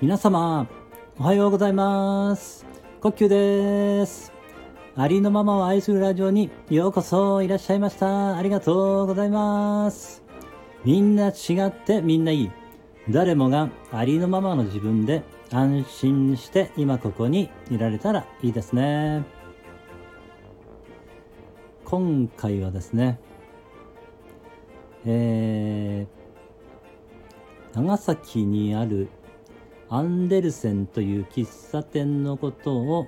皆様おはようございます。こっきゅうです。ありのままを愛するラジオにようこそいらっしゃいました。ありがとうございます。みんな違ってみんないい、誰もがありのままの自分で安心して今ここにいられたらいいですね。今回はですね、長崎にあるアンデルセンという喫茶店のことを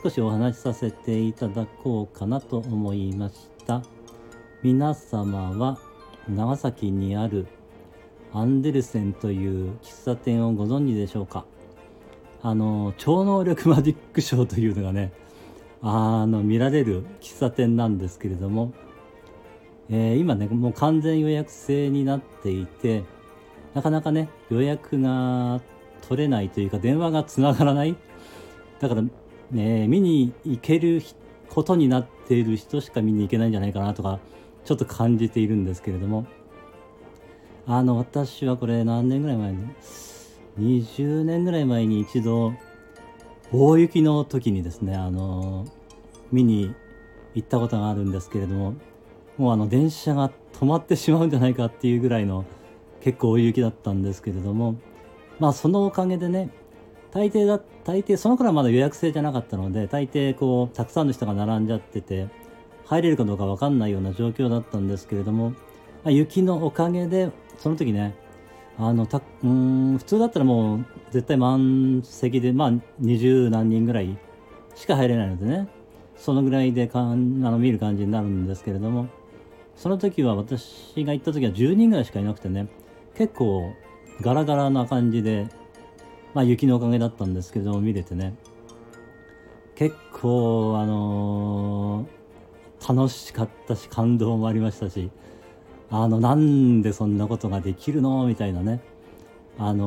少しお話しさせていただこうかなと思いました。皆様は長崎にあるアンデルセンという喫茶店をご存知でしょうか。超能力マジックショーというのがね、見られる喫茶店なんですけれども、今ねもう完全予約制になっていて、なかなかね予約が取れないというか電話がつながらない、だから、見に行けることになっている人しか見に行けないんじゃないかなとかちょっと感じているんですけれども、私はこれ何年ぐらい前に20年ぐらい前に一度大雪の時にですね、見に行ったことがあるんですけれども、もう電車が止まってしまうんじゃないかっていうぐらいの結構大雪だったんですけれども、そのおかげでね、大抵その頃はまだ予約制じゃなかったので、大抵こうたくさんの人が並んじゃってて入れるかどうか分かんないような状況だったんですけれども、雪のおかげでその時ね、普通だったらもう絶対満席で20何人ぐらいしか入れないのでね、そのぐらいで見る感じになるんですけれども、その時は私が行った時は10人ぐらいしかいなくてね、結構ガラガラな感じで、雪のおかげだったんですけど見れてね、結構楽しかったし感動もありましたし、なんでそんなことができるのみたいなね、なんて言う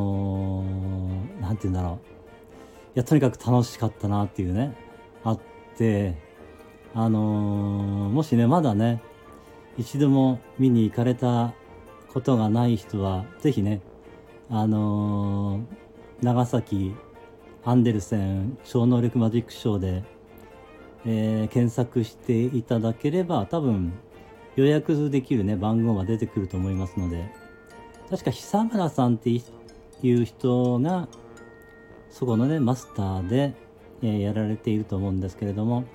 んだろう、いやとにかく楽しかったなっていうねあって、もしねまだね一度も見に行かれたことがない人はぜひね、長崎アンデルセン超能力マジックショーで、検索していただければ多分予約できるね番号が出てくると思いますので、確か久村さんっていう人がそこのねマスターで、やられていると思うんですけれども、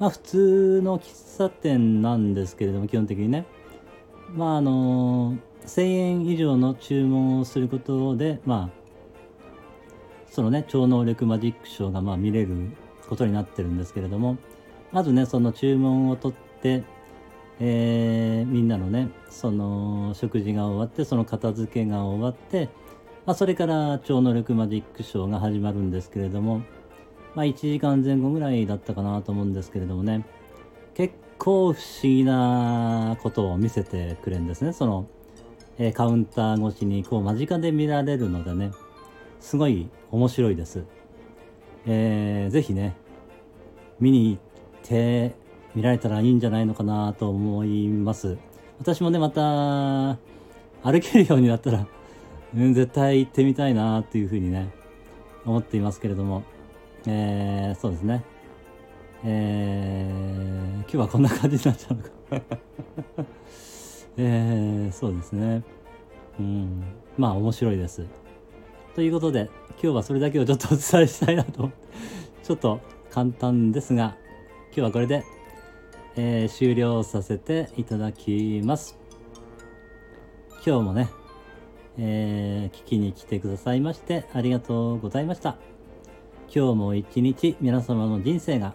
普通の喫茶店なんですけれども基本的にね、1000円以上の注文をすることで、そのね超能力マジックショーが見れることになってるんですけれども、まずねその注文を取って、みんなのねその食事が終わって、その片付けが終わって、それから超能力マジックショーが始まるんですけれども、1時間前後ぐらいだったかなと思うんですけれどもね、結構不思議なことを見せてくれるんですね。その、カウンター越しにこう間近で見られるのでね、すごい面白いです。ぜひね見に行って見られたらいいんじゃないのかなと思います。私もねまた歩けるようになったら絶対行ってみたいなというふうにね思っていますけれども、そうですね、今日はこんな感じになっちゃうのか、そうですね、面白いです。ということで今日はそれだけをちょっとお伝えしたいなとちょっと簡単ですが今日はこれで、終了させていただきます。今日もね、聞きに来てくださいましてありがとうございました。今日も一日皆様の人生が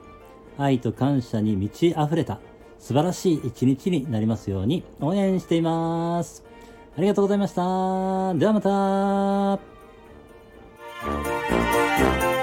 愛と感謝に満ち溢れた素晴らしい一日になりますように応援しています。ありがとうございました。ではまた。